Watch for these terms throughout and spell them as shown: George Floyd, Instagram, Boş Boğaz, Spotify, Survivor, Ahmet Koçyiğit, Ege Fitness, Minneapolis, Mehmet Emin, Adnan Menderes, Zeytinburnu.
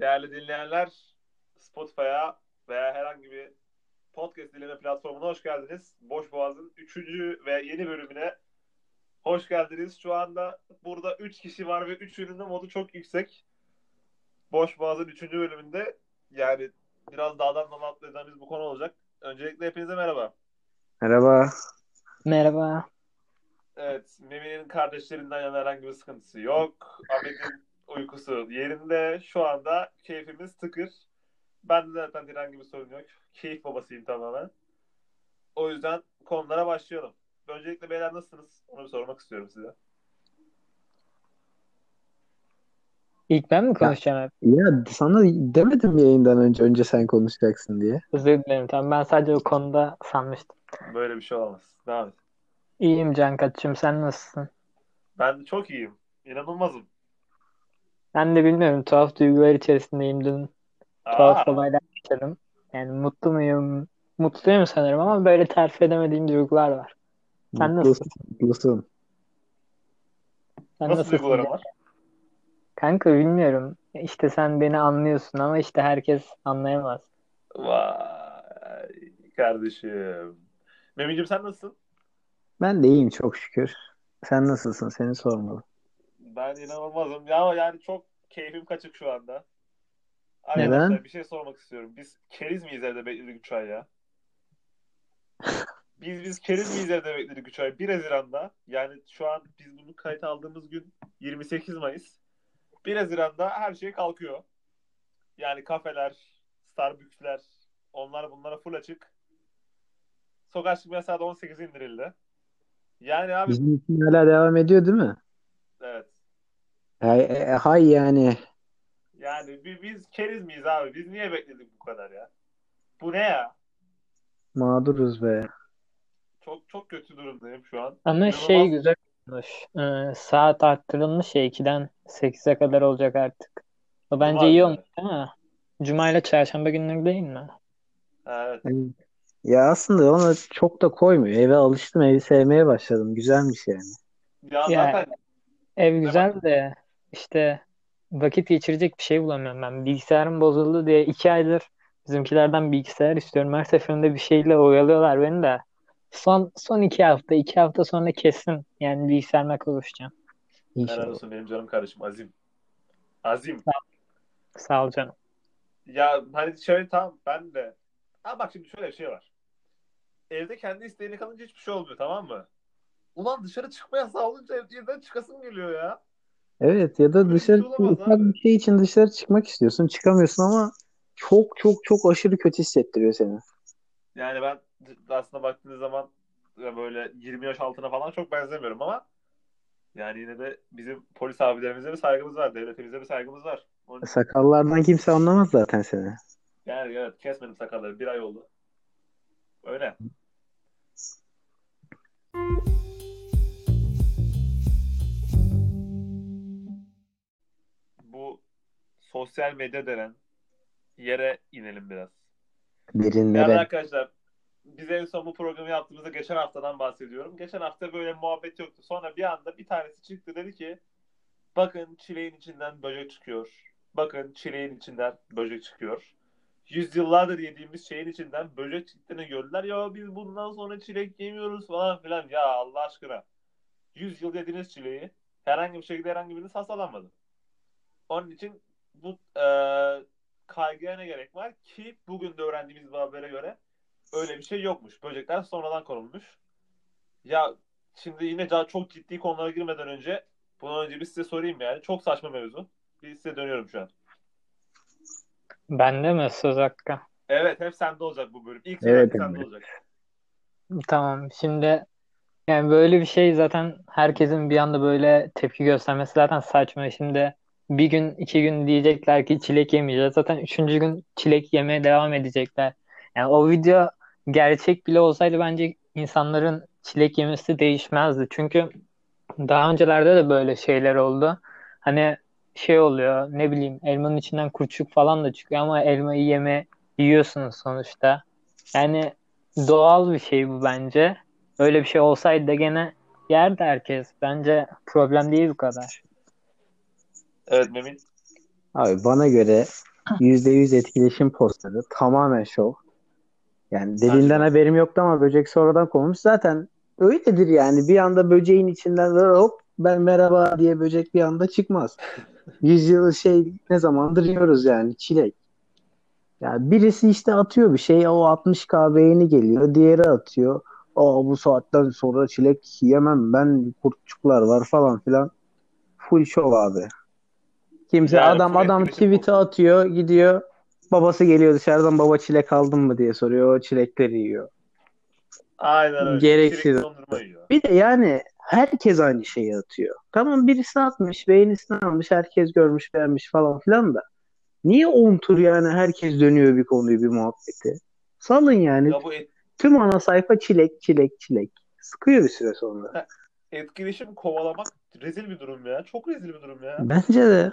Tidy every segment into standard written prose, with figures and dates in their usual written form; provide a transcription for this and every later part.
Değerli dinleyenler, Spotify'a veya herhangi bir podcast dinleme platformuna hoş geldiniz. Boş Boğaz'ın 3. ve yeni bölümüne hoş geldiniz. Şu anda burada 3 kişi var ve 3'ünün de modu çok yüksek. Boş Boğaz'ın 3. bölümünde yani biraz dağdan dala atlayacağımız bu konu olacak. Öncelikle hepinize merhaba. Merhaba. Merhaba. Evet, Memine'nin kardeşlerinden yana herhangi bir sıkıntısı yok. Ahmet'in uykusu yerinde. Şu anda keyfimiz tıkır. Ben de zaten herhangi bir sorun yok. Keyif babasıyım tamamen. O yüzden konulara başlayalım. Öncelikle beyler nasılsınız? Onu sormak istiyorum size. İlk ben mi konuşacağım abi? Ya sana demedim yayından önce sen konuşacaksın diye. Özür dilerim. Tamam, ben sadece o konuda sanmıştım. Böyle bir şey olamaz. Devam et. İyiyim Cankaç'cığım. Sen nasılsın? Ben de çok iyiyim. İnanılmazım. Ben de bilmiyorum. Tuhaf duygular içerisindeyim dün. Tuhaf olaylar yaşadım. Yani mutlu muyum? Mutluyum sanırım ama böyle terfi edemediğim duygular var. Sen nasılsın? Mutlusun. Nasıl duygularım var? Kanka bilmiyorum. İşte sen beni anlıyorsun ama işte herkes anlayamaz. Vay kardeşim. Memicim sen nasılsın? Ben de iyiyim çok şükür. Sen nasılsın? Seni sormalı. Ben inanılmazım. Ya yani çok keyfim kaçık şu anda. Neden? Bir şey sormak istiyorum. Biz keriz miyiz evde bekledik 3 ay ya? Biz keriz miyiz evde bekledik 3 ay? 1 Haziran'da yani şu an biz bunu kayıt aldığımız gün 28 Mayıs. 1 Haziran'da her şey kalkıyor. Yani kafeler, Starbucks'ler, onlar bunlara full açık. Sokak çıkma yasağı da 18'e indirildi. Yani abi bizim için hala devam ediyor değil mi? Evet. Hay yani. Yani biz keriz miyiz abi? Biz niye bekledik bu kadar ya? Bu ne ya? Mağduruz be. Çok kötü durumdayım şu an. Ama durumaz. Şey güzel olmuş. Saat arttırılmış ya 2'den 8'e kadar olacak artık. O bence iyi olmuş ama Cuma ile Çarşamba günleri değil mi? Evet. Ya aslında ona çok da koymuyor. Eve alıştım, evi sevmeye başladım. Güzelmiş yani. Ya zaten ev güzel de işte vakit geçirecek bir şey bulamıyorum ben. Bilgisayarım bozuldu diye 2 aydır bizimkilerden bilgisayar istiyorum. Her seferinde bir şeyle oyalıyorlar beni de. Son 2 hafta sonra kesin yani bilgisayarla kavuşacağım. Merhaba olsun benim canım kardeşim Azim. Azim. Sağ ol canım. Ya hani şöyle tamam ben de. Ha bak şimdi şöyle bir şey var. Evde kendi isteğine kalınca hiçbir şey olmuyor tamam mı? Ulan dışarı çıkma yasağı olunca evden çıkasım geliyor ya. Evet ya da dışarı ufak bir şey için dışarı çıkmak istiyorsun. Çıkamıyorsun ama çok aşırı kötü hissettiriyor seni. Yani ben aslında baktığınız zaman böyle 20 yaş altına falan çok benzemiyorum ama yani yine de bizim polis abilerimize bir saygımız var. Devletimize bir saygımız var. Sakallardan kimse anlamaz zaten seni. Yani evet kesmedim sakalları. 1 ay oldu. Öyle. Bu sosyal medya denen yere inelim biraz. Yani arkadaşlar biz en son bu programı yaptığımızda geçen haftadan bahsediyorum. Geçen hafta böyle muhabbet yoktu. Sonra bir anda bir tanesi çıktı dedi ki bakın çileğin içinden böcek çıkıyor. Bakın çileğin içinden böcek çıkıyor. Yüzyıllardır yediğimiz şeyin içinden böcek çıktığını gördüler. Ya biz bundan sonra çilek yemiyoruz falan filan. Ya Allah aşkına. 100 yıl yediğiniz çileği herhangi bir şekilde herhangi biriniz hastalanmadı. Onun için bu kaygıya ne gerek var ki bugün de öğrendiğimiz bu habere göre öyle bir şey yokmuş. Böcekler sonradan konulmuş. Ya şimdi yine çok ciddi konulara girmeden önce bundan önce bir size sorayım yani. Çok saçma mevzu. Bir size dönüyorum şu an. Bende mi söz hakkı? Evet hep sende olacak bu bölüm. İlk evet, sende olacak. Tamam şimdi yani böyle bir şey zaten herkesin bir anda böyle tepki göstermesi zaten saçma. Şimdi bir gün 2 gün diyecekler ki çilek yemeyeceğiz. Zaten 3. gün çilek yemeye devam edecekler. Yani o video gerçek bile olsaydı bence insanların çilek yemesi değişmezdi. Çünkü daha öncelerde de böyle şeyler oldu. Hani şey oluyor ne bileyim elmanın içinden kurçuk falan da çıkıyor ama elmayı yiyorsunuz sonuçta. Yani doğal bir şey bu bence. Öyle bir şey olsaydı da gene yerdi herkes. Bence problem değil bu kadar. Evet Mehmet. Abi bana göre %100 etkileşim postadı. Tamamen şov. Yani derinden haberim yoktu ama böcek sonradan konmuş. Zaten öyledir yani. Bir anda böceğin içinden hop ben merhaba diye böcek bir anda çıkmaz. Yüzyılı ne zamandır yiyoruz yani çilek. Yani birisi işte atıyor bir şey, o 60.000 beğeni geliyor, diğeri atıyor. Aa bu saatten sonra çilek yemem ben, kurtçuklar var falan filan. Full şov abi. Kimse ya, adam tweet'e atıyor, gidiyor. Babası geliyor dışarıdan, baba çilek aldın mı diye soruyor. O çilekleri yiyor. Aynen öyle. Gereksiz. Bir de yani herkes aynı şeyi atıyor. Tamam birisi atmış, beğenisini almış, herkes görmüş, beğenmiş falan filan da. Niye 10 tur yani herkes dönüyor bir konuyu, bir muhabbeti? Salın yani. Ya tüm ana sayfa çilek, çilek, çilek. Sıkıyor bir süre sonra. Etkileşim kovalamak rezil bir durum ya. Çok rezil bir durum ya. Bence de.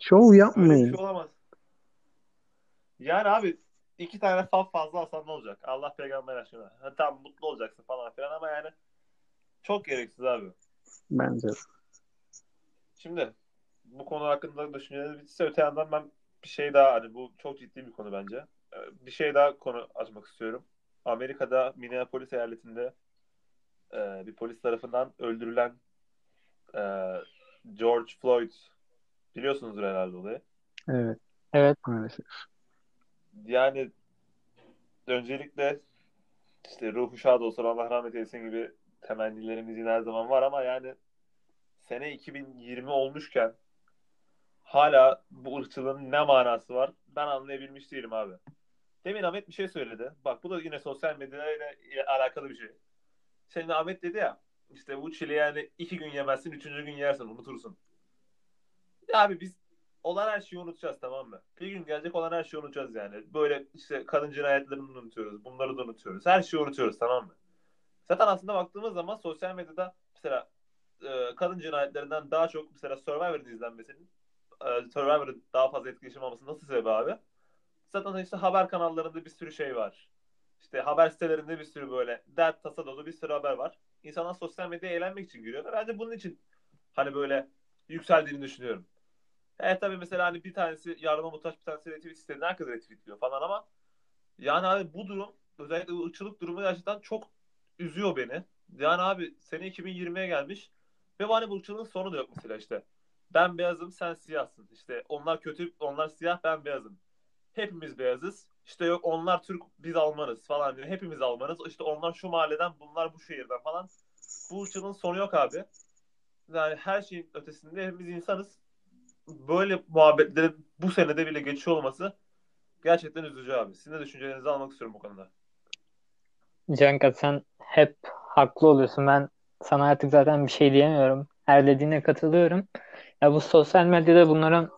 Şov yapmayın. Öyle bir şey olamaz. Yani abi 2 tane fal fazla alsan ne olacak? Allah peygamber aşkına. Ha, tamam mutlu olacaksın falan filan ama yani çok gereksiz abi. Bence. Şimdi bu konu hakkında düşünceleriniz bitse öte yandan ben bir şey daha, hani bu çok ciddi bir konu bence. Bir şey daha konu açmak istiyorum. Amerika'da Minneapolis eyaletinde bir polis tarafından öldürülen George Floyd, biliyorsunuzdur herhalde olayı. Evet. Evet maalesef. Yani öncelikle işte ruhu şad olsun, Allah rahmet eylesin gibi temennilerimiz yine her zaman var ama yani sene 2020 olmuşken hala bu ırkçılığın ne manası var? Ben anlayabilmiş değilim abi. Demin Ahmet bir şey söyledi. Bak bu da yine sosyal medyayla alakalı bir şey. Senin Ahmet dedi ya işte bu çile yani 2 gün yemezsin, 3. gün yersin, unutursun. Ya abi biz olan her şeyi unutacağız, tamam mı? Bir gün gelecek olan her şeyi unutacağız yani. Böyle işte kadın cinayetlerini unutuyoruz. Bunları da unutuyoruz. Her şeyi unutuyoruz, tamam mı? Zaten aslında baktığımız zaman sosyal medyada mesela kadın cinayetlerinden daha çok mesela Survivor'ın izlenmesinin, Survivor'ın daha fazla etkileşim alması nasıl sebebi abi? Zaten işte haber kanallarında bir sürü şey var. İşte haber sitelerinde bir sürü böyle dert tasa dolu bir sürü haber var. İnsanlar sosyal medyaya eğlenmek için giriyorlar. Bence bunun için hani böyle yükseldiğini düşünüyorum. Evet tabii mesela hani bir tanesi yardıma muhtaç, bir tanesi retweet istediğini herkes retweetliyor falan ama yani abi bu durum, özellikle bu ırkçılık durumu gerçekten çok üzüyor beni. Yani abi sene 2020'ye gelmiş ve hani bu ırkçılığın sonu da yok mesela işte. Ben beyazım, sen siyahsın. İşte onlar kötü, onlar siyah, ben beyazım. Hepimiz beyazız. İşte yok onlar Türk, biz Almanız falan diyor. Hepimiz Almanız. İşte onlar şu mahalleden, bunlar bu şehirden falan. Bu ırkçılığın sonu yok abi. Yani her şeyin ötesinde hepimiz insanız. Böyle muhabbetlerin bu senede bile geçiyor olması gerçekten üzücü abi. Sizin de düşüncelerinizi almak istiyorum bu konuda. Canka sen hep haklı oluyorsun. Ben sana artık zaten bir şey diyemiyorum. Her dediğine katılıyorum. Ya bu sosyal medyada bunların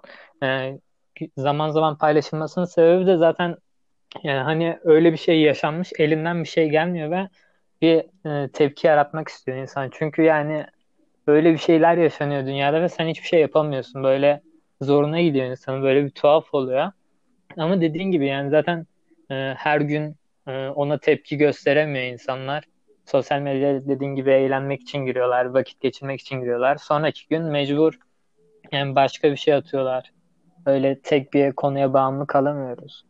zaman zaman paylaşılmasının sebebi de zaten yani hani öyle bir şey yaşanmış, elinden bir şey gelmiyor ve bir tepki yaratmak istiyor insan. Çünkü yani böyle bir şeyler yaşanıyor dünyada ve sen hiçbir şey yapamıyorsun. Böyle zoruna gidiyor insanın. Böyle bir tuhaf oluyor. Ama dediğin gibi yani zaten her gün ona tepki gösteremiyor insanlar. Sosyal medyada dediğin gibi eğlenmek için giriyorlar, vakit geçirmek için giriyorlar. Sonraki gün mecbur yani başka bir şey atıyorlar. Öyle tek bir konuya bağımlı kalamıyoruz.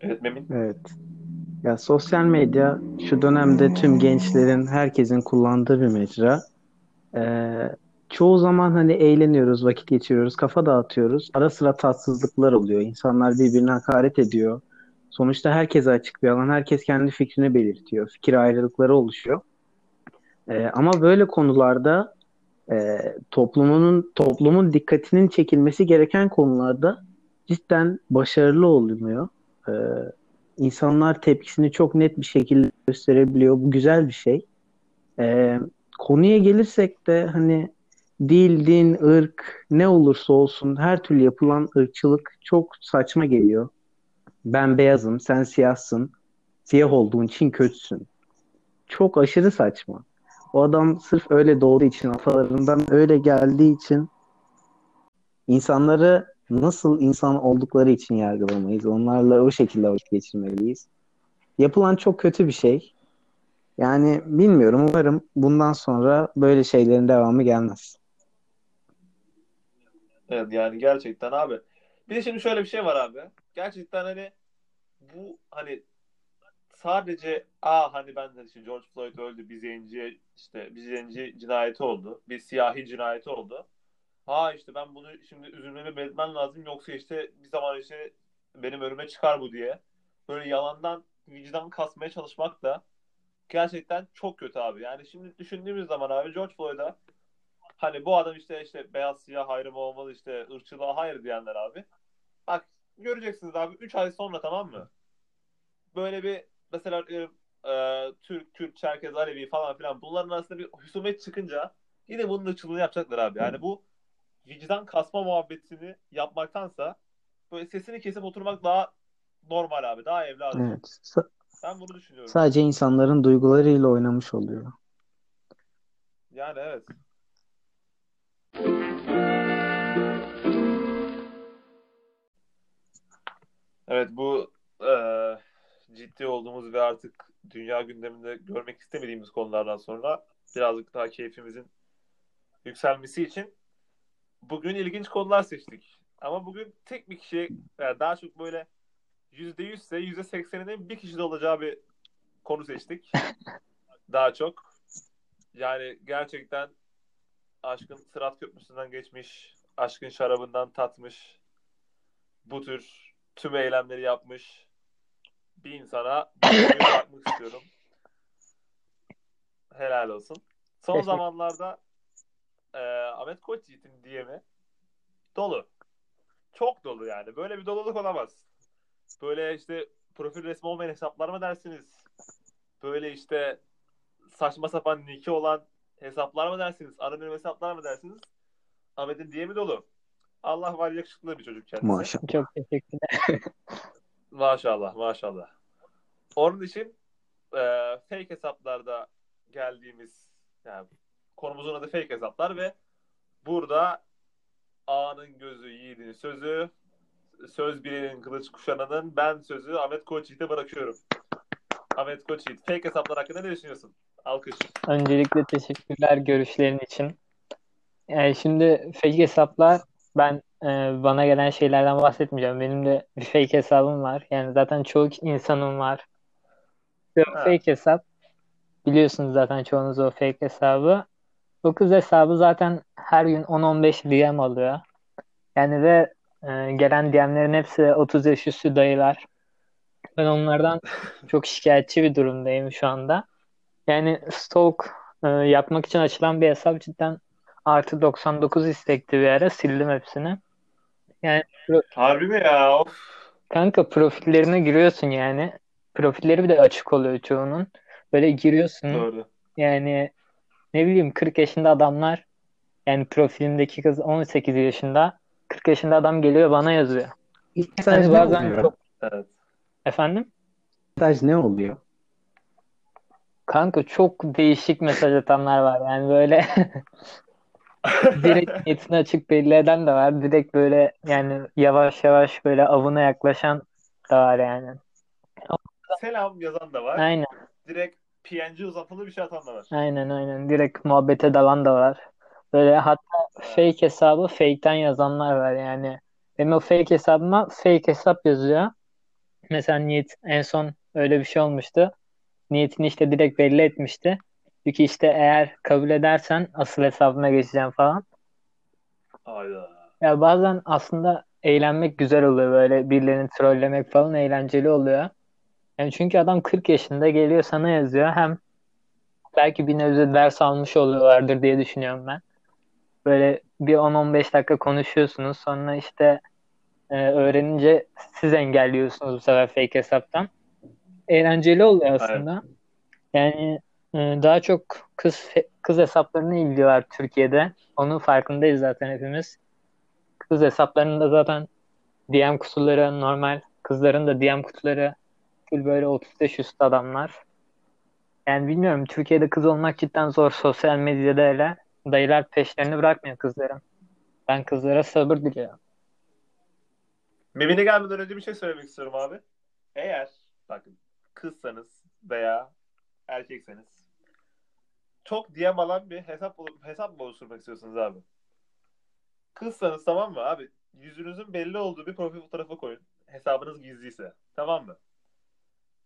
Evet Mehmet. Evet. Ya sosyal medya şu dönemde tüm gençlerin, herkesin kullandığı bir mecra. Çoğu zaman hani eğleniyoruz, vakit geçiriyoruz, kafa dağıtıyoruz. Ara sıra tatsızlıklar oluyor. İnsanlar birbirine hakaret ediyor. Sonuçta herkese açık bir alan. Herkes kendi fikrini belirtiyor. Fikir ayrılıkları oluşuyor. Ama böyle konularda toplumun dikkatinin çekilmesi gereken konularda cidden başarılı olmuyor. İnsanlar tepkisini çok net bir şekilde gösterebiliyor. Bu güzel bir şey. Konuya gelirsek de hani dil, din, ırk ne olursa olsun her türlü yapılan ırkçılık çok saçma geliyor. Ben beyazım, sen siyahsın. Siyah olduğun için kötüsün. Çok aşırı saçma. O adam sırf öyle doğduğu için, atalarından öyle geldiği için insanları nasıl insan oldukları için yargılamayız. Onlarla o şekilde vakit geçirmeliyiz. Yapılan çok kötü bir şey. Yani bilmiyorum, umarım bundan sonra böyle şeylerin devamı gelmez. Evet, yani gerçekten abi. Bir de şimdi şöyle bir şey var abi. Gerçekten hani bu hani sadece hani ben de şimdi George Floyd öldü, bir zenciye işte bir zenci cinayeti oldu. Bir siyahi cinayeti oldu. İşte ben bunu şimdi üzülmemi belirtmem lazım, yoksa işte bir zaman işte benim önüme çıkar bu diye. Böyle yalandan vicdan kasmaya çalışmak da gerçekten çok kötü abi. Yani şimdi düşündüğümüz zaman abi George Floyd'a hani bu adam işte beyaz siyah ayrımı olmalı, işte ırkçılığa hayır diyenler abi. Bak göreceksiniz abi 3 ay sonra, tamam mı? Böyle bir mesela Türk, Çerkez, Alevi falan filan bunların arasında bir husumet çıkınca yine bunun ırkçılığını yapacaklar abi. Yani bu vicdan kasma muhabbetini yapmaktansa böyle sesini kesip oturmak daha normal abi. Daha evladım. Evet. Ben bunu düşünüyorum. Sadece insanların duygularıyla oynamış oluyor. Yani evet. Evet, bu ciddi olduğumuz ve artık dünya gündeminde görmek istemediğimiz konulardan sonra birazcık daha keyfimizin yükselmesi için bugün ilginç konular seçtik. Ama bugün tek bir kişiye, yani daha çok böyle %100 ise %80'inin bir kişide olacağı bir konu seçtik. Daha çok. Yani gerçekten aşkın Sırat Köprüsü'nden geçmiş, aşkın şarabından tatmış, bu tür tüm eylemleri yapmış bir insana bir şey yapmak istiyorum. Helal olsun. Son zamanlarda Ahmet Koçyiğit'in DM'i dolu. Çok dolu yani. Böyle bir doluluk olamaz. Böyle işte profil resmi olmayan hesaplar mı dersiniz? Böyle işte saçma sapan nicki olan hesaplar mı dersiniz? Anonim hesaplar mı dersiniz? Ahmet'in DM'i dolu. Allah var, yakışıklı bir çocuk kendisi. Maşallah. Çok teşekkürler. Maşallah, maşallah. Onun için fake hesaplarda geldiğimiz, yani konumuzun adı fake hesaplar ve burada ağanın gözü, yiğidin sözü, söz birinin kılıç kuşananın, ben sözü Ahmet Koçyiğit'e bırakıyorum. Ahmet Koçyiğit, fake hesaplar hakkında ne düşünüyorsun? Alkış. Öncelikle teşekkürler görüşlerin için. Yani şimdi fake hesaplar, ben bana gelen şeylerden bahsetmeyeceğim. Benim de bir fake hesabım var. Yani zaten çoğu insanım var. Fake hesap. Biliyorsunuz zaten çoğunuz o fake hesabı. Bu kız hesabı zaten her gün 10-15 DM alıyor. Yani ve gelen DM'lerin hepsi 30 yaş üstü dayılar. Ben onlardan çok şikayetçi bir durumdayım şu anda. Yani stalk yapmak için açılan bir hesap, cidden artı 99 istekti bir ara, sildim hepsini. Yani harbi mi ya? Of. Kanka profillerine giriyorsun yani. Profilleri bir de açık oluyor çoğunun. Böyle giriyorsun. Doğru. Yani ne bileyim 40 yaşında adamlar, yani profilimdeki kız 18 yaşında, 40 yaşında adam geliyor bana yazıyor. İlk mesaj yani bazen oluyor? Çok... Evet. Efendim? Mesaj ne oluyor? Kanka çok değişik mesaj atanlar var yani böyle direkt niyetini açık belli eden de var. Direkt böyle yani yavaş yavaş böyle avına yaklaşan da var yani. Selam yazan da var. Aynen. Direkt PNG uzatılı bir şey atan da var. Aynen. Direkt muhabbete dalan da var. Böyle hatta fake hesabı fake'ten yazanlar var yani. Benim o fake hesabıma fake hesap yazıyor. Mesela niyet, en son öyle bir şey olmuştu. Niyetini işte direkt belli etmişti. Çünkü işte eğer kabul edersen asıl hesabına geçeceğim falan. Aynen. Ya bazen aslında eğlenmek güzel oluyor. Böyle birilerini trollemek falan eğlenceli oluyor. Yani çünkü adam 40 yaşında geliyor sana yazıyor. Hem belki bir nebze ders almış oluyorlardır diye düşünüyorum ben. Böyle bir 10-15 dakika konuşuyorsunuz. Sonra işte öğrenince siz engelliyorsunuz bu sefer fake hesaptan. Eğlenceli oluyor aslında. Evet. Yani daha çok kız hesaplarına ilgi var Türkiye'de. Onun farkındayız zaten hepimiz. Kız hesaplarında zaten DM kutuları normal. Kızların da DM kutuları böyle 35 üstü adamlar. Yani bilmiyorum, Türkiye'de kız olmak cidden zor. Sosyal medyada hele dayılar peşlerini bırakmıyor kızların. Ben kızlara sabır diliyorum. Mimine gelmeden önce bir şey söylemek istiyorum abi. Eğer bakın kızsanız veya erkekseniz çok DM alan bir hesap oluşturmak istiyorsunuz abi. kızsanız, tamam mı abi, yüzünüzün belli olduğu bir profil fotoğrafı koyun. Hesabınız gizliyse. Tamam mı?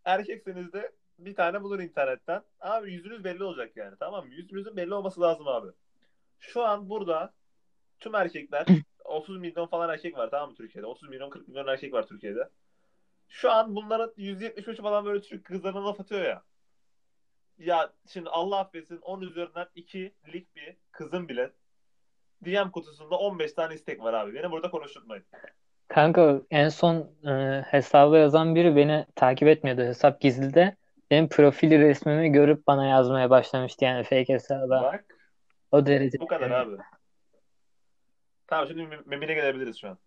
Erkekseniz de bir tane bulun internetten. Abi yüzünüz belli olacak yani. Tamam mı? Yüzünüzün belli olması lazım abi. Şu an burada tüm erkekler 30 milyon falan erkek var, tamam mı, Türkiye'de? 30 milyon 40 milyon erkek var Türkiye'de. Şu an bunların %73 falan böyle Türk kızlarına laf atıyor ya. Ya şimdi Allah affetsin 10 üzerinden 2'lik bir kızın bile DM kutusunda 15 tane istek var abi. Beni burada konuşturmayın. Kanka en son hesaba yazan biri beni takip etmiyordu. Hesap gizli de. Benim profili resmimi görüp bana yazmaya başlamıştı yani fake hesaba. Bak. O derece. Bu kadar abi. Tamam şimdi Memine gelebiliriz şu an.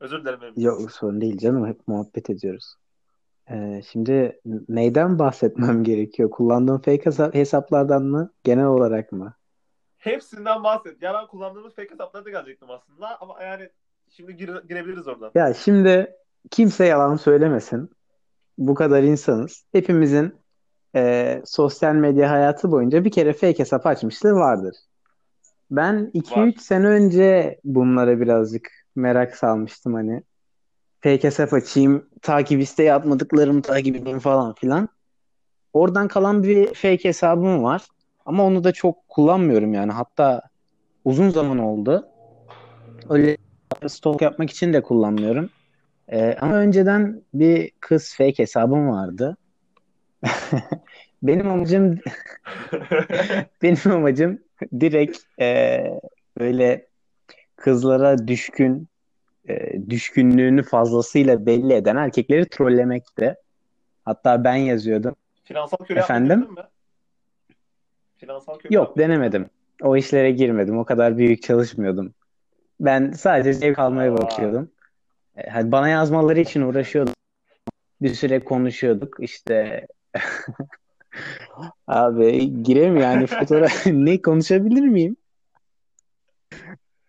Özür dilerim Memine. Yok sorun değil canım. Hep muhabbet ediyoruz. Şimdi neyden bahsetmem gerekiyor? Kullandığım fake hesaplardan mı? Genel olarak mı? Hepsinden bahset. Ya ben kullandığımız fake hesaplara da gelecektim aslında. Ama yani şimdi girebiliriz oradan. Ya şimdi kimse yalan söylemesin. Bu kadar insanız. Hepimizin sosyal medya hayatı boyunca bir kere fake hesap açmışlığı vardır. Ben 2-3 sene önce bunlara birazcık merak salmıştım hani. Fake hesap açayım, takip isteği atmadıklarımı takip edeyim falan filan. Oradan kalan bir fake hesabım var. Ama onu da çok kullanmıyorum yani. Hatta uzun zaman oldu. Öyle stalk yapmak için de kullanmıyorum. Ama önceden bir kız fake hesabım vardı. Benim amacım direkt böyle kızlara düşkün, düşkünlüğünü fazlasıyla belli eden erkekleri trollemekti. Hatta ben yazıyordum. Finansal köle yapmadın mı? Yok, denemedim. O işlere girmedim. O kadar büyük çalışmıyordum. Ben sadece zevk almaya bakıyordum. Hani bana yazmaları için uğraşıyordum. Bir süre konuşuyorduk. İşte abi gireyim yani fotoğraf ne konuşabilir miyim?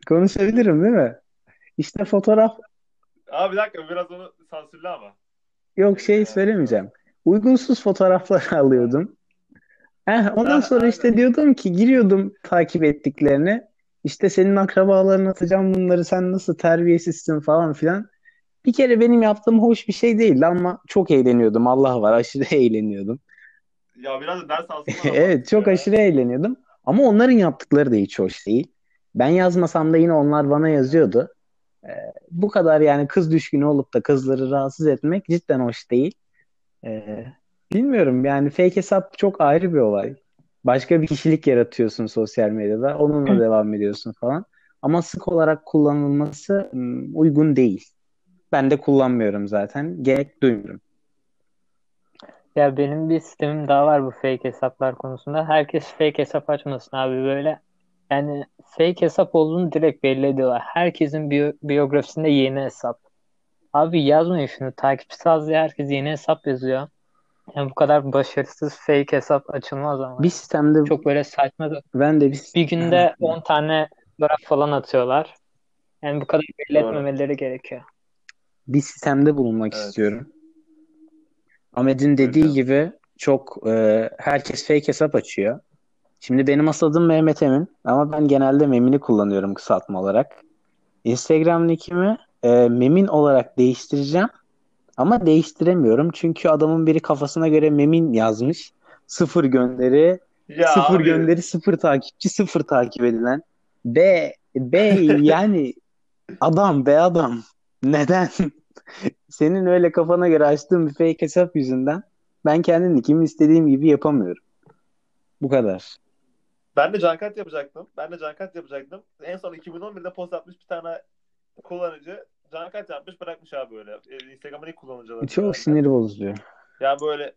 Konuşabilirim değil mi? İşte fotoğraf. Abi bir dakika biraz onu sansürle ama. Yok şey söylemeyeceğim. Uygunsuz fotoğraflar alıyordum. Ondan sonra işte diyordum ki giriyordum takip ettiklerini. İşte senin akrabalarına atacağım bunları, sen nasıl terbiyesizsin falan filan. Bir kere benim yaptığım hoş bir şey değildi ama çok eğleniyordum. Allah var, aşırı eğleniyordum. Ya biraz da ders alsınlar. Evet çok ya. Aşırı eğleniyordum. Ama onların yaptıkları da hiç hoş değil. Ben yazmasam da yine onlar bana yazıyordu. Bu kadar yani kız düşkünü olup da kızları rahatsız etmek cidden hoş değil. Bilmiyorum yani fake hesap çok ayrı bir olay. Başka bir kişilik yaratıyorsun sosyal medyada. Onunla devam ediyorsun falan. Ama sık olarak kullanılması uygun değil. Ben de kullanmıyorum zaten. Gerek duymuyorum. Ya benim bir sistemim daha var bu fake hesaplar konusunda. Herkes fake hesap açmasın abi böyle. Yani fake hesap olduğunu direkt belli ediyorlar. Herkesin biyografisinde yeni hesap. Abi yazmayın şunu. Takipçisi az diye herkes yeni hesap yazıyor. Yani bu kadar başarısız fake hesap açılmaz ama. Bir sistemde çok böyle saçma. Ben de bir günde 10 tane fotoğraf falan atıyorlar. Yani bu kadar belli etmemeleri gerekiyor. Bir sistemde bulunmak istiyorum. Ahmet'in dediği gibi çok herkes fake hesap açıyor. Şimdi benim asıl adım Mehmet Emin ama ben genelde Memin'i kullanıyorum kısaltma olarak. Instagram linkimi Memin olarak değiştireceğim. Ama değiştiremiyorum çünkü adamın biri kafasına göre Memin yazmış. 0 gönderi, 0 gönderi, 0 takipçi, 0 takip edilen. Yani adam. Neden? Senin öyle kafana göre açtığın bir fake hesap yüzünden ben kendini kim istediğim gibi yapamıyorum. Bu kadar. Ben de Cankat yapacaktım. En son 2011'de post atmış bir tane kullanıcı. Cankat yapmış bırakmış abi böyle. Instagram'ın ilk kullanıcıları. Çok sinir bozuyor. Yani böyle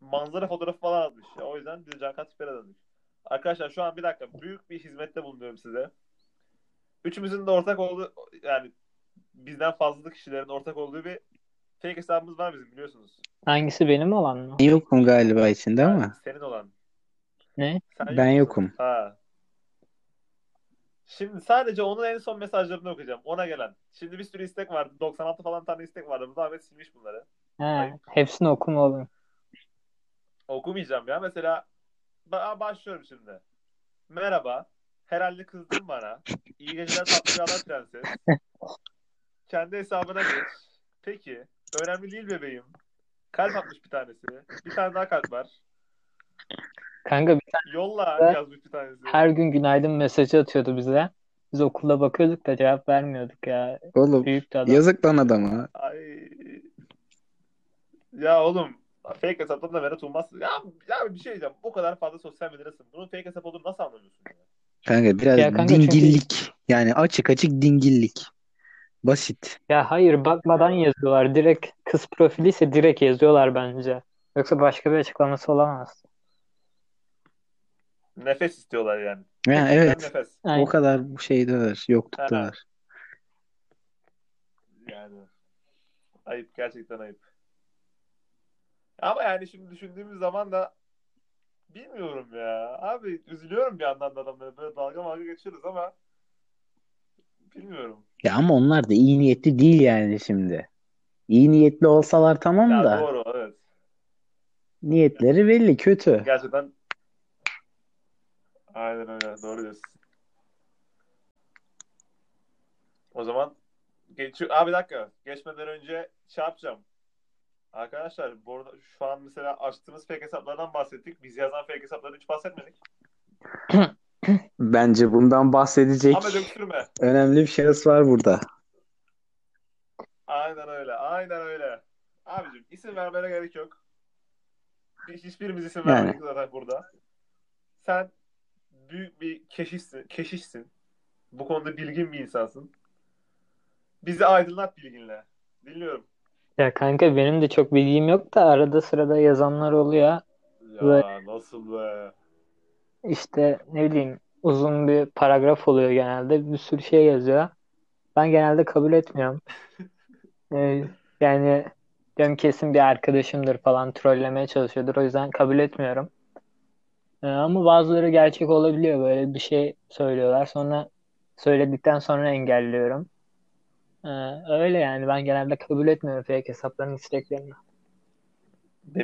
manzara fotoğrafı falan atmış. O yüzden bir Cankat tipere döndük. Arkadaşlar şu an bir dakika büyük bir hizmette bulunuyorum size. Üçümüzün de ortak olduğu yani bizden fazla kişilerin ortak olduğu bir fake hesabımız var bizim biliyorsunuz. Hangisi benim olan mı? Ben yokum galiba içinde ama. Yani senin olan. Ne? Ben yokum. Ha. Şimdi sadece onun en son mesajlarını okuyacağım. Ona gelen. Şimdi bir sürü istek vardı. 96 falan tane istek vardı. Bu Ahmet silmiş bunları. He, hepsini okuma oğlum. Okumayacağım ya. Mesela başlıyorum şimdi. Merhaba. Herhalde kızdın bana. İyi geceler tatlı rüyalar prenses. Kendi hesabına geç. Peki. Önemli değil bebeğim. Kalp atmış bir tanesini. Bir tane daha kalp var. Kanka bir tane yolla yazmış bir tanesi. Her gün günaydın mesajı atıyordu bize. Biz okulda bakıyorduk da cevap vermiyorduk ya. Oğlum yazık lan adama. Ay. Ya oğlum fake hesaptan da merak olmazsın. Ya bir şey diyeceğim. Bu kadar fazla sosyal medyadasın. Bunun fake hesap olduğunu nasıl anlamıyorsun? Kanka biraz ya kanka, dingillik. Çünkü... Yani açık dingillik. Basit. Ya hayır bakmadan yazıyorlar. Direkt kız profili ise direkt yazıyorlar bence. Yoksa başka bir açıklaması olamaz. Nefes istiyorlar yani. Ya, evet. Nefes. O kadar şeyde var. Yoklukta var. Yani. Ayıp. Gerçekten ayıp. Ama yani şimdi düşündüğümüz zaman da bilmiyorum ya. Abi üzülüyorum bir yandan da adamlara. Böyle dalga geçiyoruz ama bilmiyorum. Ya ama onlar da iyi niyetli değil yani şimdi. İyi niyetli olsalar tamam ya da. Doğru evet. Niyetleri yani, belli kötü. Gerçekten aynen öyle. Doğru diyorsun. O zaman abi bir dakika. Geçmeden önce şey yapacağım. Arkadaşlar bu arada şu an mesela açtığımız fake hesaplardan bahsettik. Biz yazan fake hesaplardan hiç bahsetmedik. Bence bundan bahsedecek önemli bir şahıs var burada. Aynen öyle. Aynen öyle. Abicim isim vermene gerek yok. Hiçbirimiz isim vermedik zaten burada. Sen büyük bir keşişsin. Bu konuda bilgin bir insansın. Bizi aydınlat bilginle. Dinliyorum. Ya kanka benim de çok bilgim yok da arada sırada yazanlar oluyor. Ya ve... nasıl be? İşte ne bileyim uzun bir paragraf oluyor genelde. Bir sürü şey yazıyor. Ben genelde kabul etmiyorum. Yani diyorum kesin bir arkadaşımdır falan trollemeye çalışıyordur. O yüzden kabul etmiyorum. Ama bazıları gerçek olabiliyor. Böyle bir şey söylüyorlar. Sonra söyledikten sonra engelliyorum. Öyle yani ben genelde kabul etmiyorum fake hesapların isteklerini.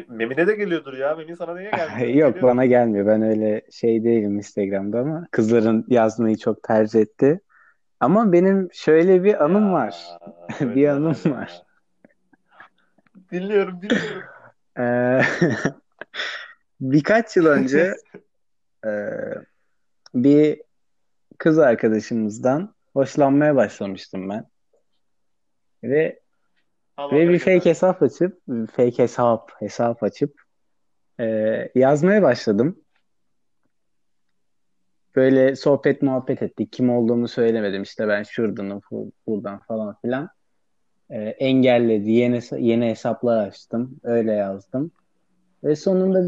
Memine de geliyordur ya. Memin sana niye gelmiyor? Yok geliyor bana gelmiyor. Ben öyle şey değilim Instagram'da ama kızların yazmayı çok tercih etti. Ama benim şöyle bir anım var. Bir anım var. Dinliyorum. Birkaç yıl önce bir kız arkadaşımızdan hoşlanmaya başlamıştım ben. Ve bir fake hesap açıp yazmaya başladım. Böyle sohbet muhabbet ettik. Kim olduğumu söylemedim. İşte ben şuradanım, buradan falan filan. Engelledi. Yeni hesaplar açtım. Öyle yazdım. Ve sonunda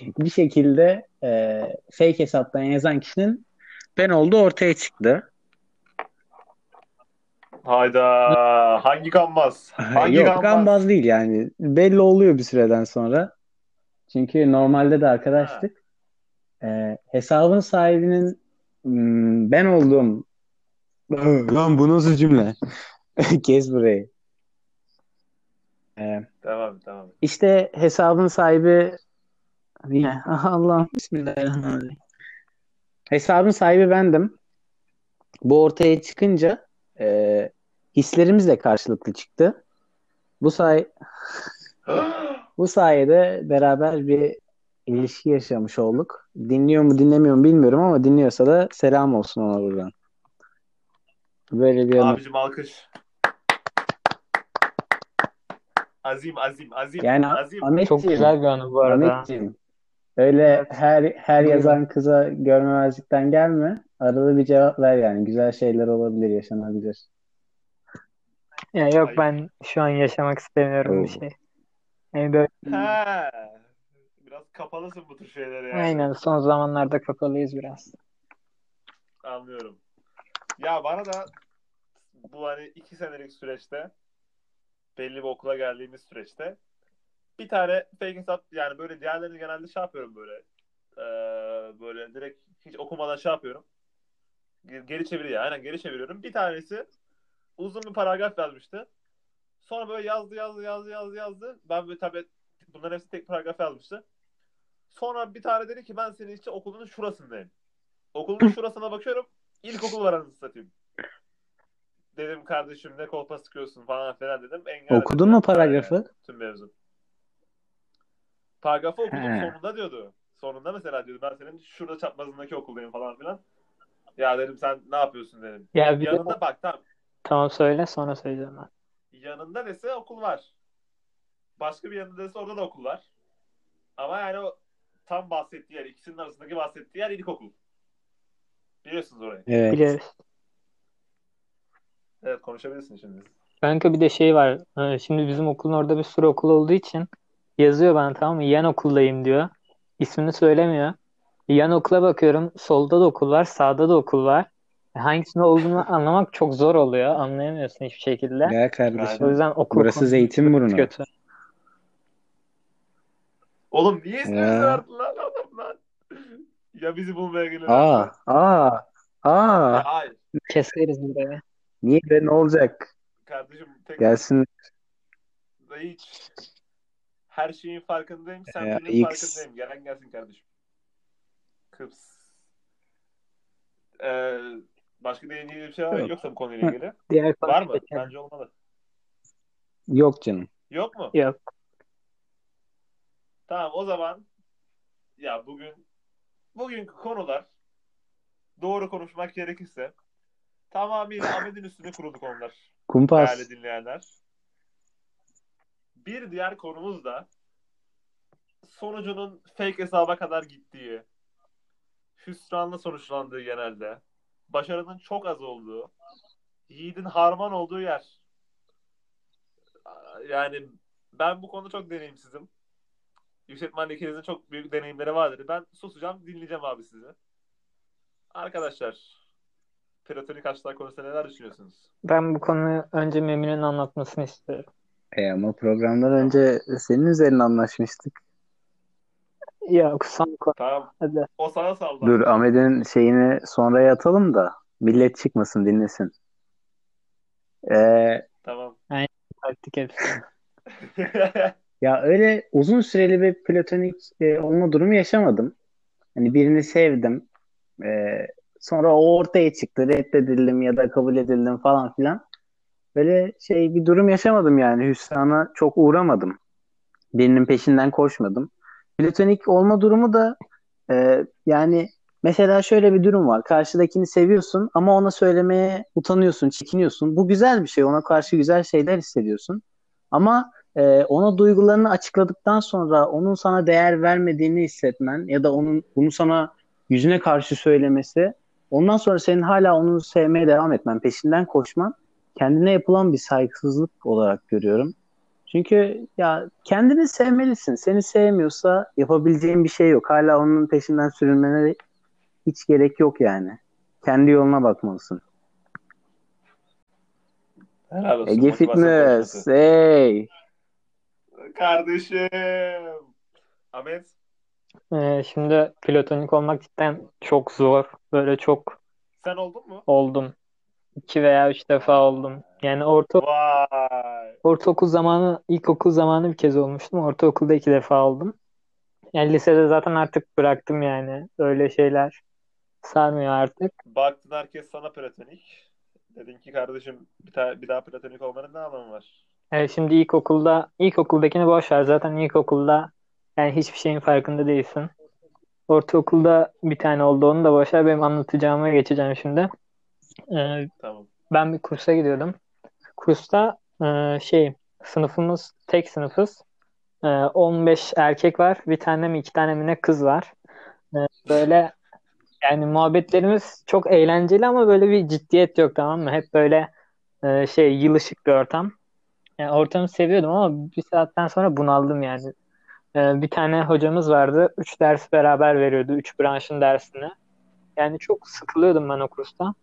bir şekilde fake hesaptan yazan kişinin ben olduğu ortaya çıktı. Hayda. Hangi kanbaz? Yok kanbaz değil yani. Belli oluyor bir süreden sonra. Çünkü normalde de arkadaştık. Hesabın sahibinin ben olduğum lan bu nasıl cümle? Kes burayı. Tamam. İşte hesabın sahibi Allah'ım bismillahirrahmanirrahim. Hesabın sahibi bendim. Bu ortaya çıkınca hislerimizle karşılıklı çıktı. Bu sayede beraber bir ilişki yaşamış olduk. Dinliyor mu dinlemiyor mu bilmiyorum ama dinliyorsa da selam olsun ona buradan. Böyle bir abicim alkış. Azim. Yani azim. Ahmet çok güzel bir anı bu arada. Ahmetciğim. Öyle her yazan kıza görmemezlikten gelme. Arada bir cevap ver yani. Güzel şeyler olabilir, yaşanabilir. Ya yok ben şu an yaşamak istemiyorum bir şey. Yani böyle... Biraz kapalısın bu tür şeylere yani. Aynen son zamanlarda kapalıyız biraz. Anlıyorum. Ya bana da bu hani 2 senelik süreçte belli bir okula geldiğimiz süreçte bir tane fake hesap yani böyle diğerlerini genelde şey yapıyorum böyle direkt hiç okumadan şey yapıyorum. Geri çeviriyor. Aynen geri çeviriyorum. Bir tanesi uzun bir paragraf yazmıştı. Sonra böyle yazdı. Ben böyle tabii bunların hepsi tek paragraf yazmıştı. Sonra bir tane dedi ki ben senin işte okulunun şurasındayım. Okulun şurasına bakıyorum. İlkokul var anasını satayım. Dedim kardeşim ne kolpa sıkıyorsun falan filan dedim. Engel okudun mu paragrafı? Yani, tüm mevzu. Paragrafı okudum sonunda diyordu. Sonunda mesela diyordu ben senin şurada çaprazındaki okuldayım falan filan. Ya dedim sen ne yapıyorsun dedim. Ya yanında de... bak tamam. Tamam söyle sonra söyleyeceğim ben. Yanında dese okul var. Başka bir yanında dese orada da okul var. Ama yani o tam bahsettiği yer, ikisinin arasındaki bahsettiği yer ilkokul. Biliyorsunuz orayı. Evet. Biliyoruz. Evet konuşabilirsin şimdi. Kanka bir de şey var. Şimdi bizim okulun orada bir sürü okul olduğu için yazıyor bana tamam mı? Yan okuldayım diyor. İsmini söylemiyor. Yan okula bakıyorum. Solda da okul var. Sağda da okul var. Hangisinin olduğunu anlamak çok zor oluyor. Anlayamıyorsun hiçbir şekilde. Ya kardeşim. O yüzden okul burası Zeytinburnu. Kötü. Oğlum niye ismimizi verdiler adamlar? Ya bizi bulmaya geliyorlar. Hayır. Keseriz buraya. Niye be ne olacak? Kardeşim tek gelsin. Hiç. Her şeyin farkındayım. Sen benim farkındayım. Gelen gelsin kardeşim. Kıps. Başka değineceği bir şey var mı? Yoksa bu konuyla ilgili. Var mı? Geçen. Bence olmalı. Yok canım. Yok mu? Yok. Tamam o zaman ya bugünkü konular doğru konuşmak gerekirse tamamıyla Ahmet'in üstüne kuruldu konular. Kumpas. Değerli dinleyenler. Bir diğer konumuz da sonucunun fake hesaba kadar gittiği, hüsranla sonuçlandığı genelde, başarının çok az olduğu, yiğidin harman olduğu yer. Yani ben bu konuda çok deneyimsizim. Yüksek ihtimalle ikinizin çok büyük deneyimleri vardır. Ben susacağım, dinleyeceğim abi sizi. Arkadaşlar, platonik aşklar konusunda neler düşünüyorsunuz? Ben bu konuyu önce Memin'in anlatmasını istiyorum. Ama programdan önce senin üzerine anlaşmıştık. Ya kusam koy. Tamam. Hadi. O sana saldı. Dur Ahmet'in şeyini sonraya atalım da millet çıkmasın dinlesin. Tamam. Aynen. Taktik hepsini. Ya öyle uzun süreli bir platonik olma durumu yaşamadım. Hani birini sevdim. Sonra o ortaya çıktı. Reddedildim ya da kabul edildim falan filan. Böyle şey bir durum yaşamadım yani. Hüsrana çok uğramadım. Birinin peşinden koşmadım. Platonik olma durumu da yani mesela şöyle bir durum var. Karşıdakini seviyorsun ama ona söylemeye utanıyorsun, çekiniyorsun. Bu güzel bir şey. Ona karşı güzel şeyler hissediyorsun. Ama ona duygularını açıkladıktan sonra onun sana değer vermediğini hissetmen ya da onun bunu sana yüzüne karşı söylemesi, ondan sonra senin hala onu sevmeye devam etmen, peşinden koşman kendine yapılan bir saygısızlık olarak görüyorum. Çünkü ya kendini sevmelisin. Seni sevmiyorsa yapabileceğin bir şey yok. Hala onun peşinden sürünmene hiç gerek yok yani. Kendi yoluna bakmalısın. Olsun, Ege Fitness. Hey. Kardeşim. Ahmet. Şimdi platonik olmak cidden çok zor. Böyle çok. Sen oldun mu? Oldum. 2 veya 3 defa oldum. Yani ortaokul zamanı, ilkokul zamanı bir kez olmuştum. Ortaokulda 2 defa oldum. Yani lisede zaten artık bıraktım yani. Öyle şeyler sarmıyor artık. Baktın herkes sana platonik. Dedin ki kardeşim bir daha platonik olmanın ne anlamı var? Şimdi ilkokuldakini boş ver. Zaten ilkokulda yani hiçbir şeyin farkında değilsin. Ortaokulda bir tane oldu, onu da boş ver. Benim anlatacağıma geçeceğim şimdi. Tamam. Ben bir kursa gidiyordum. Kursta sınıfımız tek sınıfız. 15 erkek var. Bir tane mi 2 tane mi ne kız var. Böyle yani muhabbetlerimiz çok eğlenceli ama böyle bir ciddiyet yok, tamam mı? Hep böyle yılışık bir ortam. Yani ortamı seviyordum ama bir saatten sonra bunaldım yani. Bir tane hocamız vardı. 3 ders beraber veriyordu. 3 branşın dersini. Yani çok sıkılıyordum ben o kursta.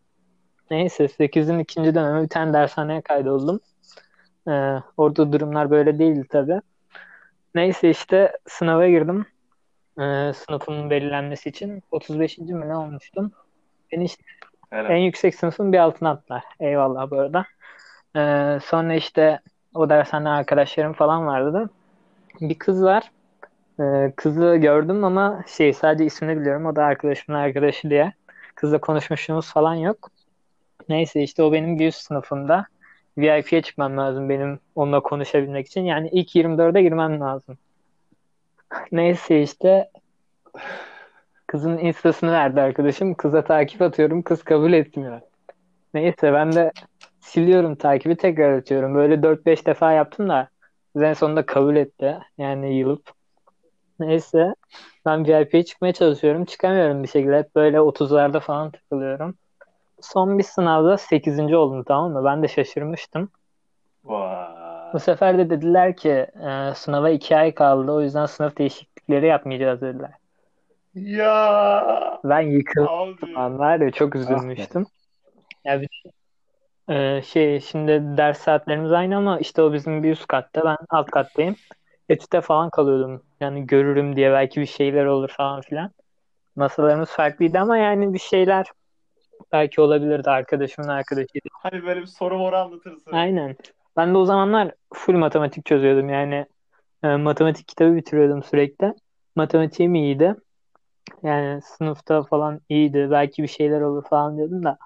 Neyse 8'in 2. dönemi bir tane dershaneye kaydoldum. Orada durumlar böyle değildi tabii. Neyse işte sınava girdim. Sınıfımın belirlenmesi için 35. mi ne olmuştum. Beni işte en yüksek sınıfın bir altına attılar. Eyvallah bu arada. Sonra işte o dershane arkadaşlarım falan vardı da. Bir kız var. Kızı gördüm ama sadece ismini biliyorum. O da arkadaşımın arkadaşı diye. Kızla konuşmuşluğumuz falan yok. Neyse işte o benim bir üst sınıfımda. VIP'ye çıkmam lazım benim onunla konuşabilmek için. Yani ilk 24'e girmem lazım. Neyse işte kızın instasını verdi arkadaşım. Kıza takip atıyorum. Kız kabul etmiyor. Neyse ben de siliyorum takibi, tekrar atıyorum. Böyle 4-5 defa yaptım da en sonunda kabul etti. Yani yılıp. Neyse ben VIP'ye çıkmaya çalışıyorum. Çıkamıyorum bir şekilde. Hep böyle 30'larda falan takılıyorum. Son bir sınavda 8. oldum, tamam mı? Ben de şaşırmıştım. Wow. Bu sefer de dediler ki sınava 2 ay kaldı. O yüzden sınıf değişiklikleri yapmayacağız dediler. Ya. Ben yıkıldım anlar ya, çok üzülmüştüm. Ya bir şimdi ders saatlerimiz aynı ama işte o bizim bir üst katta, ben alt kattayım. Etüte falan kalıyordum. Yani görürüm diye belki bir şeyler olur falan filan. Masalarımız farklıydı ama yani bir şeyler belki olabilirdi, arkadaşımın arkadaşıydı. Hani böyle bir soru var anlatırsın. Aynen. Ben de o zamanlar full matematik çözüyordum yani. Matematik kitabı bitiriyordum sürekli. Matematiğim iyiydi. Yani sınıfta falan iyiydi. Belki bir şeyler olur falan diyordum da.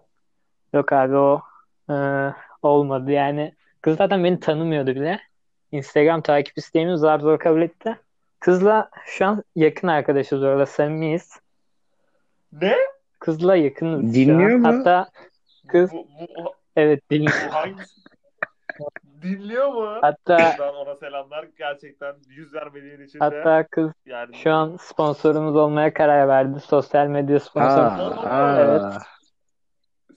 Yok abi o olmadı yani. Kız zaten beni tanımıyordu bile. Instagram takip isteğimi zar zor kabul etti. Kızla şu an yakın arkadaşız orada. Samimiyiz. Ne? Kızla yakınız. Dinliyor mu? Hatta kız... Evet dinliyor. Hangisi? Dinliyor mu? Hatta... Ben ona selamlar. Gerçekten yüz vermediğin için de. Hatta kız yani... şu an sponsorumuz olmaya karar verdi. Sosyal medya sponsorumuz. Evet.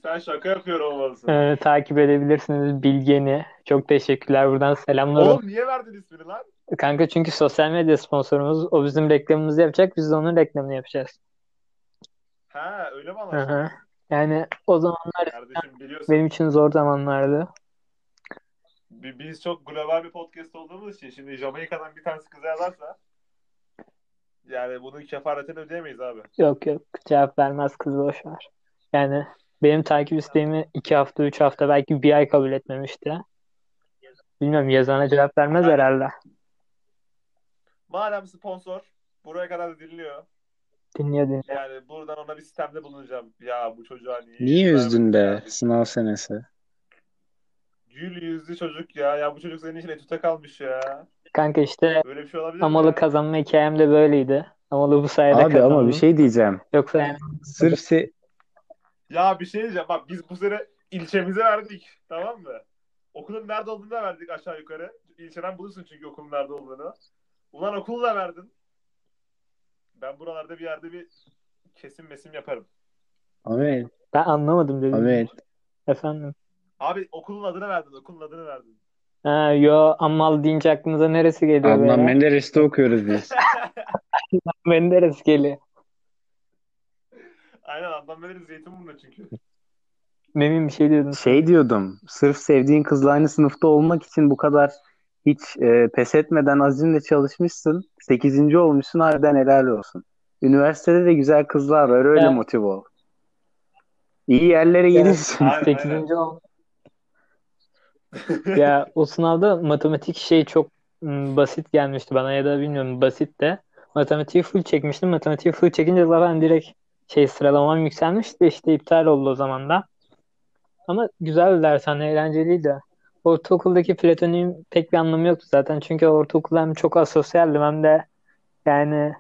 Sen şaka yapıyor olmalısın. Takip edebilirsiniz Bilgen'i. Çok teşekkürler. Buradan selamlar. Oğlum niye verdin ismini lan? Kanka çünkü sosyal medya sponsorumuz. O bizim reklamımızı yapacak. Biz de onun reklamını yapacağız. Ha öyle mi anlaşıldı? Yani o zamanlar kardeşim, benim için zor zamanlardı. Biz çok global bir podcast olduğumuz için şimdi Jamaika'dan bir tanesi kıza yazarsa yani bunun kefaretini ödeyemeyiz abi. Yok yok, cevap vermez kız, boş ver. Yani benim takip isteğimi 2 hafta 3 hafta belki bir ay kabul etmemişti. Bilmiyorum, yazana cevap vermez yani, herhalde. Madem sponsor buraya kadar da dinliyor. Dinliyor. Yani buradan ona bir sistemde bulunacağım. Ya bu çocuğa niye üzdün be yani. Sınav senesi? Gül yüzlü çocuk ya. Ya bu çocuk senin için etüte kalmış ya. Kanka işte böyle bir şey olabilir Amalı ya. Kazanma hikayem de böyleydi. Amalı bu sayede abi kazandım. Ama bir şey diyeceğim. Yoksa yani. Sırf ya bir şey diyeceğim. Bak biz bu sene ilçemize verdik. Tamam mı? Okulun nerede olduğunu da verdik aşağı yukarı. İlçeden bulursun çünkü okulun nerede olduğunu. Ulan okulu da verdin. Ben buralarda bir yerde bir kesim mesim yaparım. Ahmet. Ben anlamadım dedim. Ahmet. Efendim. Abi okulun adını verdin. Ha, yo Ammal deyince aklınıza neresi geliyor? Adnan Menderes'te okuyoruz biz. Adnan Menderes geliyor. Aynen Adnan Menderes Zeytinburnu'nda çünkü. Memin bir şey diyordun. Şey diyordum. Sırf sevdiğin kızla aynı sınıfta olmak için bu kadar hiç pes etmeden azimle çalışmışsın. 8. olmuşsun, harbiden helal olsun. Üniversitede de güzel kızlar var. Öyle evet. Motive ol. İyi yerlere gelirsin. 8. olmuş. Ya o sınavda matematik şey çok basit gelmişti bana ya da bilmiyorum basit de. Matematiği full çekmiştim. Matematiği full çekince zaten direkt sıralamam yükselmişti. İşte iptal oldu o zaman da. Ama güzel bir ders, hani eğlenceliydi. Ortaokuldaki platoniğim pek bir anlamı yoktu zaten. Çünkü ortaokulda hem çok asosyaldim hem de yani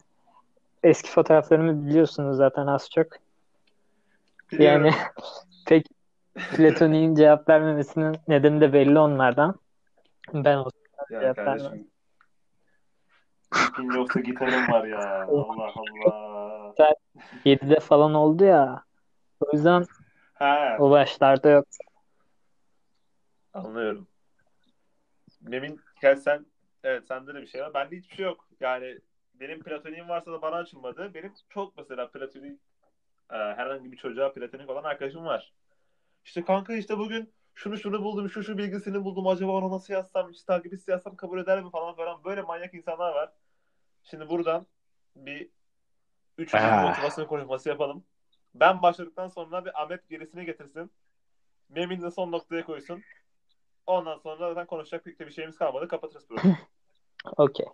eski fotoğraflarımı biliyorsunuz zaten az çok. Biliyorum. Yani pek platoniğin cevap vermemesinin nedeni de belli onlardan. Ben o yani cevap vermem. Şimdi yoksa gitarım var ya. Allah Allah. 7'de falan oldu ya. O yüzden o başlarda yok. Anlıyorum. Memin sen sende de bir şey var. Bende hiçbir şey yok. Yani benim platoniğim varsa da bana açılmadı. Benim çok mesela platonik herhangi bir çocuğa platonik olan arkadaşım var. İşte kanka işte bugün şunu buldum, şu bilgisini buldum. Acaba ona nasıl yazsam, işte takipçisi yazsam kabul eder mi falan falan. Böyle manyak insanlar var. Şimdi buradan bir 3. motivasyon konuşması yapalım. Ben başladıktan sonra bir Ahmet gerisine getirsin. Memin de son noktaya koysun. Ondan sonra zaten konuşacak pek de bir şeyimiz kalmadı. Kapatırız programı. Okey.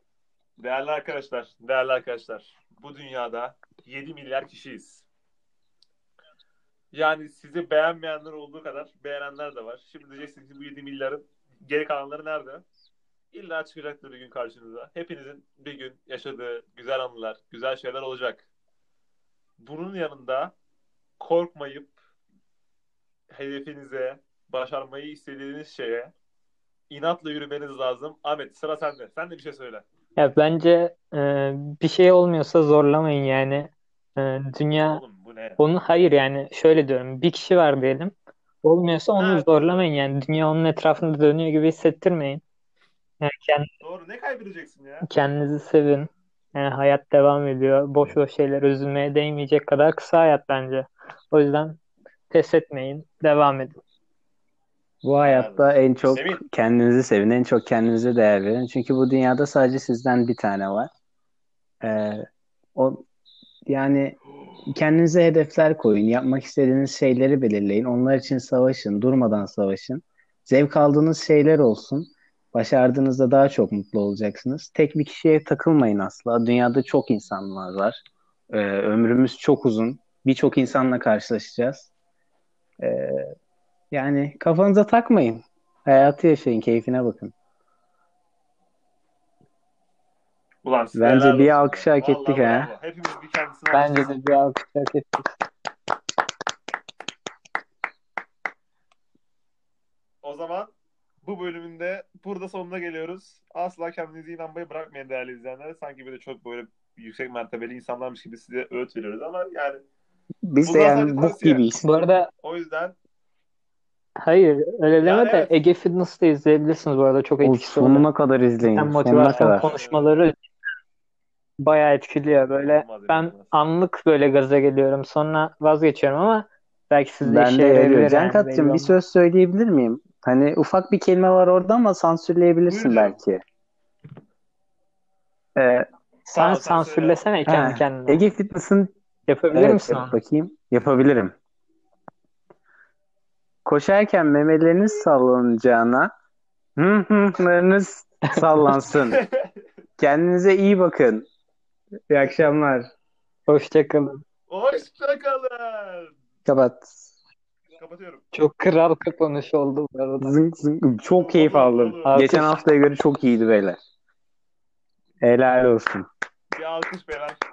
Değerli arkadaşlar. Bu dünyada 7 milyar kişiyiz. Yani sizi beğenmeyenler olduğu kadar beğenenler de var. Şimdi diyeceksiniz ki bu 7 milyarın geri kalanları nerede? İlla çıkacaktır bir gün karşınıza. Hepinizin bir gün yaşadığı güzel anılar, güzel şeyler olacak. Bunun yanında korkmayıp hedefinize, başarmayı istediğiniz şeye inatla yürümeniz lazım. Ahmet, sıra sende. Sen de bir şey söyle. Ya bence bir şey olmuyorsa zorlamayın yani. Dünya... Oğlum, bu ne? Onu, hayır yani şöyle diyorum. Bir kişi var diyelim. Olmuyorsa onu zorlamayın yani. Dünya onun etrafında dönüyor gibi hissettirmeyin. Yani doğru. Ne kaybedeceksin ya? Kendinizi sevin. Yani hayat devam ediyor. Boş boş şeyler üzülmeye değmeyecek kadar kısa hayat bence. O yüzden pes etmeyin. Devam edin. Bu hayatta en çok kendinizi sevin. En çok kendinize değer verin. Çünkü bu dünyada sadece sizden bir tane var. Yani kendinize hedefler koyun. Yapmak istediğiniz şeyleri belirleyin. Onlar için savaşın. Durmadan savaşın. Zevk aldığınız şeyler olsun. Başardığınızda daha çok mutlu olacaksınız. Tek bir kişiye takılmayın asla. Dünyada çok insanlar var. Ömrümüz çok uzun. Birçok insanla karşılaşacağız. Yani kafanıza takmayın. Hayatı yaşayın, keyfine bakın. Ulan, bence bir alkış hak ettik ha. Hepimiz bir kendisine. Bence de bir alkış hak ettik. O zaman bu bölümünde burada sonuna geliyoruz. Asla kendinize inanmayı bırakmayın değerli izleyenler. Sanki böyle çok böyle yüksek mertebeli insanlarmış gibi size öğüt veriyoruz ama yani biz de yani bok gibiyiz. Bu arada o yüzden hayır öyle deme yani, de evet. Ege Fitness'te izleyebilirsiniz bu arada. Çok etkisi oluyor. Sonuna kadar izleyin. Yani motivasyon konuşmaları bayağı etkiliyor böyle. Ben anlık böyle gaza geliyorum. Sonra vazgeçiyorum ama belki siz de işe yarıyor. Cankat'cığım bir söz söyleyebilir miyim? Hani ufak bir kelime var orada ama sansürleyebilirsin belki. Sen sansürlesene kendi kendine. Ege Fitness'ın yapabilir misin? Bakayım. Yapabilirim. Koşarken memeleriniz sallanacağına hıhıhlarınız sallansın. Kendinize iyi bakın. İyi akşamlar. Hoşçakalın. Hoşçakalın. Kapat. Kapatıyorum. Çok kral kapanış oldu bu arada. Zınk zınk. Çok keyif aldım. Geçen haftaya göre çok iyiydi beyler. Helal olsun. Bir alkış beyler.